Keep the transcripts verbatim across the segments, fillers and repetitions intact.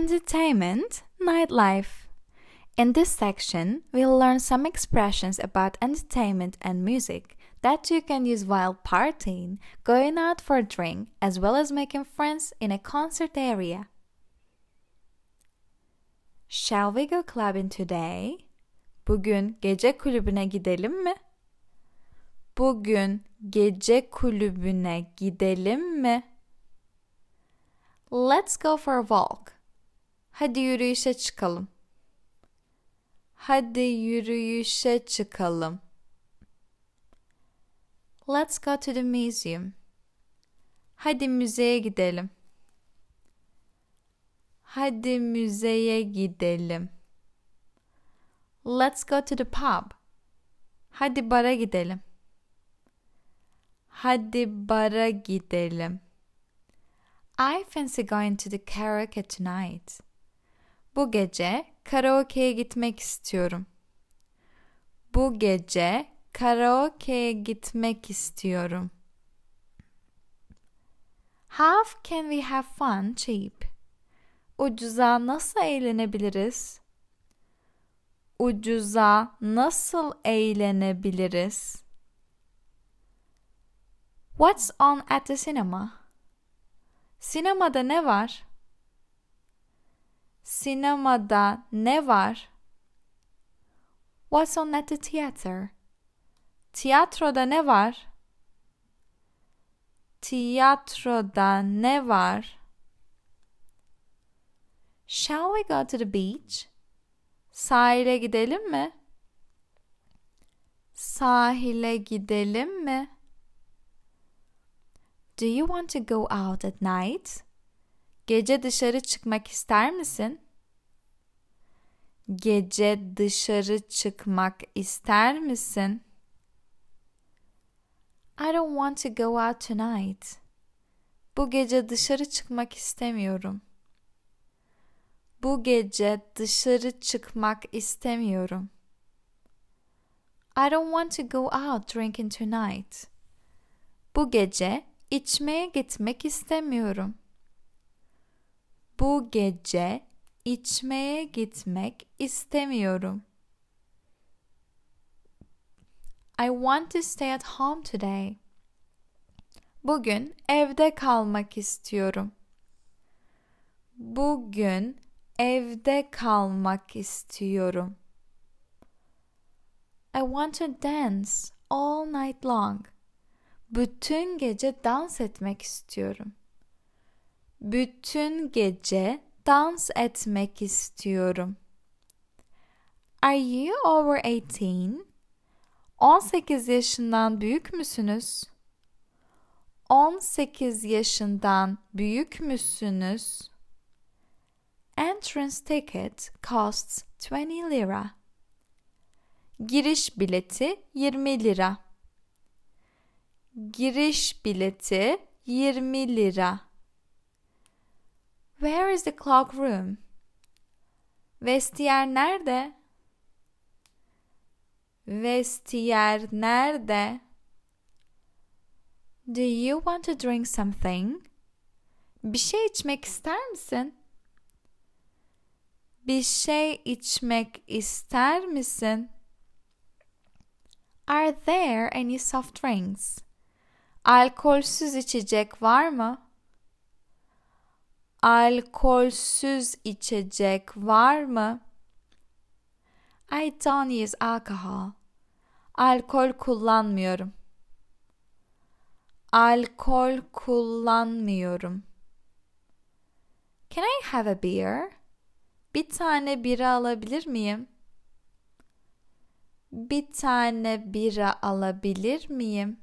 Entertainment, nightlife. In this section, we'll learn some expressions about entertainment and music that you can use while partying, going out for a drink, as well as making friends in a concert area. Shall we go clubbing today? Bugün gece kulübüne gidelim mi? Bugün gece kulübüne gidelim mi? Let's go for a walk. Hadi yürüyüşe çıkalım. Hadi yürüyüşe çıkalım. Let's go to the museum. Hadi müzeye gidelim. Hadi müzeye gidelim. Let's go to the pub. Hadi bara gidelim. Hadi bara gidelim. I fancy going to the karaoke tonight. Bu gece karaoke'ye gitmek istiyorum. Bu gece karaoke'ye gitmek istiyorum. How can we have fun cheap? Ucuza nasıl eğlenebiliriz? Ucuza nasıl eğlenebiliriz? What's on at the cinema? Sinemada ne var? Sinemada ne var? What's on at the theater? Tiyatroda ne var? Tiyatroda ne var? Shall we go to the beach? Sahile gidelim mi? Sahile gidelim mi? Do you want to go out at night? Gece dışarı çıkmak ister misin? Gece dışarı çıkmak ister misin? I don't want to go out tonight. Bu gece dışarı çıkmak istemiyorum. Bu gece dışarı çıkmak istemiyorum. I don't want to go out drinking tonight. Bu gece içmeye gitmek istemiyorum. Bu gece içmeye gitmek istemiyorum. I want to stay at home today. Bugün evde kalmak istiyorum. Bugün evde kalmak istiyorum. I want to dance all night long. Bütün gece dans etmek istiyorum. Bütün gece dans etmek istiyorum. Are you over eighteen? on sekiz yaşından büyük müsünüz? on sekiz yaşından büyük müsünüz? Entrance ticket costs twenty lira. Giriş bileti yirmi lira. Giriş bileti yirmi lira. Where is the clock room? Vestiyer nerede? Vestiyer nerede? Do you want to drink something? Bir şey içmek ister misin? Bir şey içmek ister misin? Are there any soft drinks? Alkolsüz içecek var mı? Alkolsüz içecek var mı? I don't use alcohol. Alkol kullanmıyorum. Alkol kullanmıyorum. Can I have a beer? Bir tane bira alabilir miyim? Bir tane bira alabilir miyim?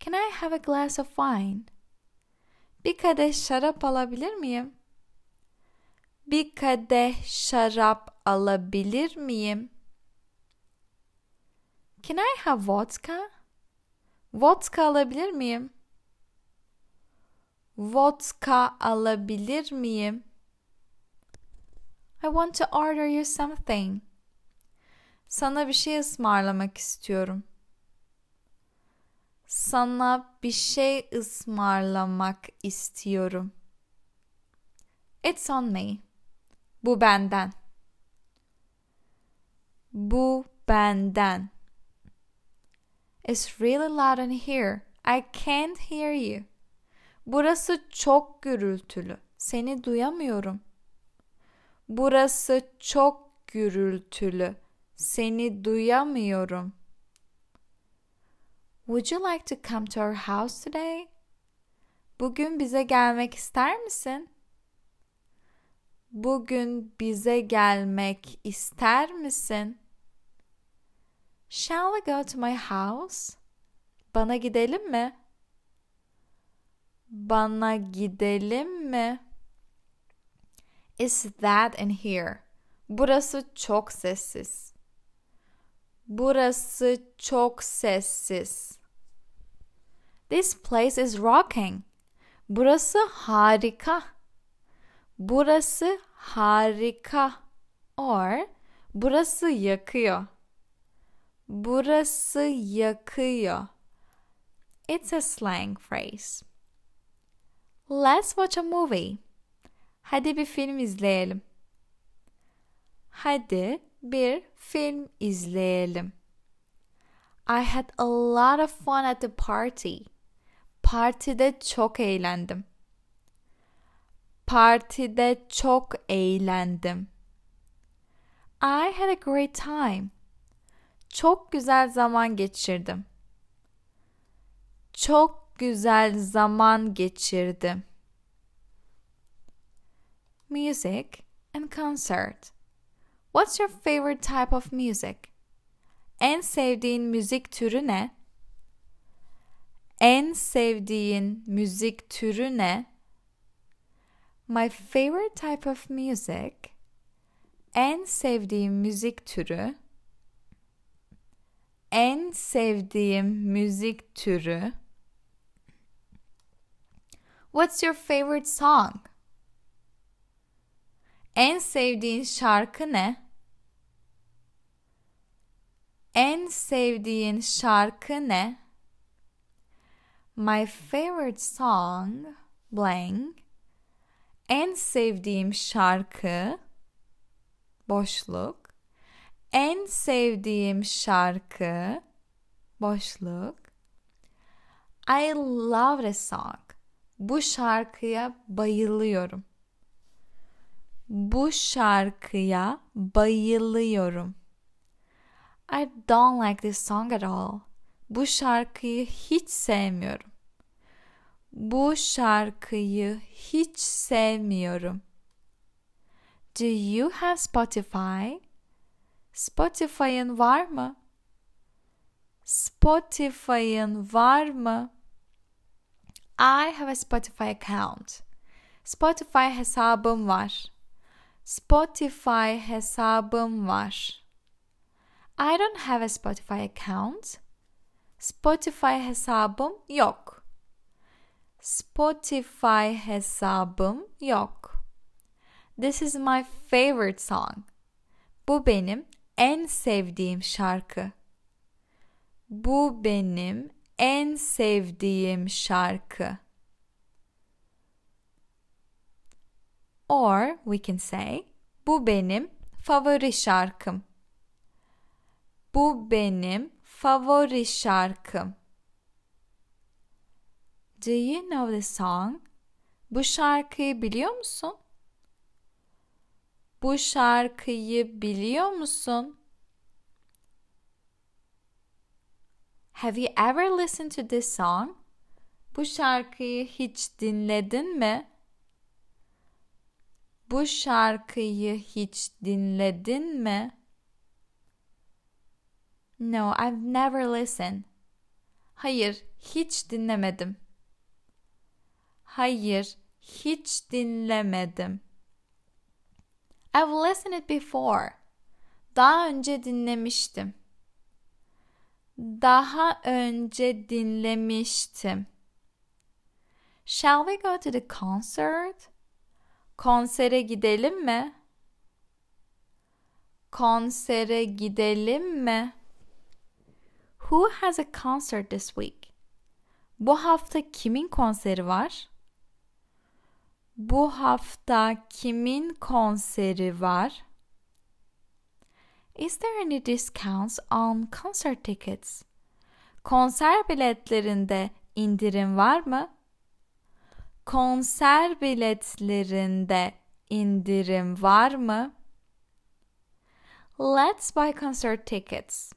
Can I have a glass of wine? Bir kadeh şarap alabilir miyim? Bir kadeh şarap alabilir miyim? Can I have vodka? Vodka alabilir miyim? Vodka alabilir miyim? I want to order you something. Sana bir şey ısmarlamak istiyorum. Sana bir şey ısmarlamak istiyorum. et sanmayı. Bu benden. Bu benden. It's really loud in here. I can't hear you. Burası çok gürültülü. Seni duyamıyorum. Burası çok gürültülü. Seni duyamıyorum. Would you like to come to our house today? Bugün bize gelmek ister misin? Bugün bize gelmek ister misin? Shall we go to my house? Bana gidelim mi? Bana gidelim mi? Is that in here? Burası çok sessiz. Burası çok sessiz. This place is rocking. Burası harika. Burası harika. Or burası yakıyor. Burası yakıyor. It's a slang phrase. Let's watch a movie. Hadi bir film izleyelim. Hadi bir film izleyelim. I had a lot of fun at the party. Partide çok eğlendim. Partide çok eğlendim. I had a great time. Çok güzel zaman geçirdim. Çok güzel zaman geçirdim. Music and concert. What's your favorite type of music? En sevdiğin müzik türü ne? En sevdiğin müzik türü ne? My favorite type of music. En sevdiğim müzik türü. En sevdiğim müzik türü. What's your favorite song? En sevdiğin şarkı ne? En sevdiğin şarkı ne? My favorite song blank. En sevdiğim şarkı boşluk. En sevdiğim şarkı boşluk. I love this song. Bu şarkıya bayılıyorum. Bu şarkıya bayılıyorum. I don't like this song at all. Bu şarkıyı hiç sevmiyorum. Bu şarkıyı hiç sevmiyorum. Do you have Spotify? Spotify'ın var mı? Spotify'ın var mı? I have a Spotify account. Spotify hesabım var. Spotify hesabım var. I don't have a Spotify account. Spotify hesabım yok. Spotify hesabım yok. This is my favorite song. Bu benim en sevdiğim şarkı. Bu benim en sevdiğim şarkı. Or we can say, bu benim favori şarkım. Bu benim favori şarkım. Do you know the song? Bu şarkıyı biliyor musun? Bu şarkıyı biliyor musun? Have you ever listened to this song? Bu şarkıyı hiç dinledin mi? Bu şarkıyı hiç dinledin mi? No, I've never listened. Hayır, hiç dinlemedim. Hayır, hiç dinlemedim. I've listened it before. Daha önce dinlemiştim. Daha önce dinlemiştim. Shall we go to the concert? Konsere gidelim mi? Konsere gidelim mi? Who has a concert this week? Bu hafta kimin konseri var? Bu hafta kimin konseri var? Is there any discounts on concert tickets? Konser biletlerinde indirim var mı? Konser biletlerinde indirim var mı? Let's buy concert tickets.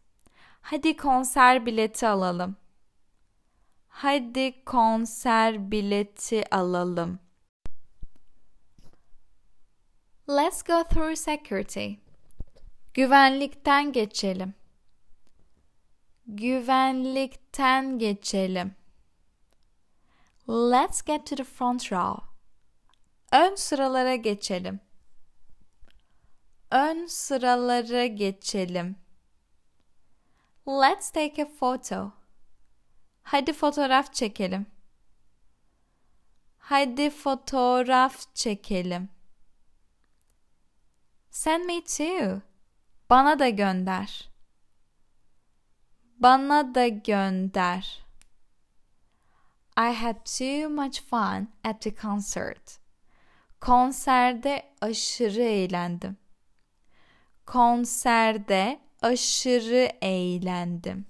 Hadi konser bileti alalım. Hadi konser bileti alalım. Let's go through security. Güvenlikten geçelim. Güvenlikten geçelim. Let's get to the front row. Ön sıralara geçelim. Ön sıralara geçelim. Let's take a photo. Hadi fotoğraf çekelim. Hadi fotoğraf çekelim. Send me too. Bana da gönder. Bana da gönder. I had too much fun at the concert. Konserde aşırı eğlendim. Konserde aşırı eğlendim.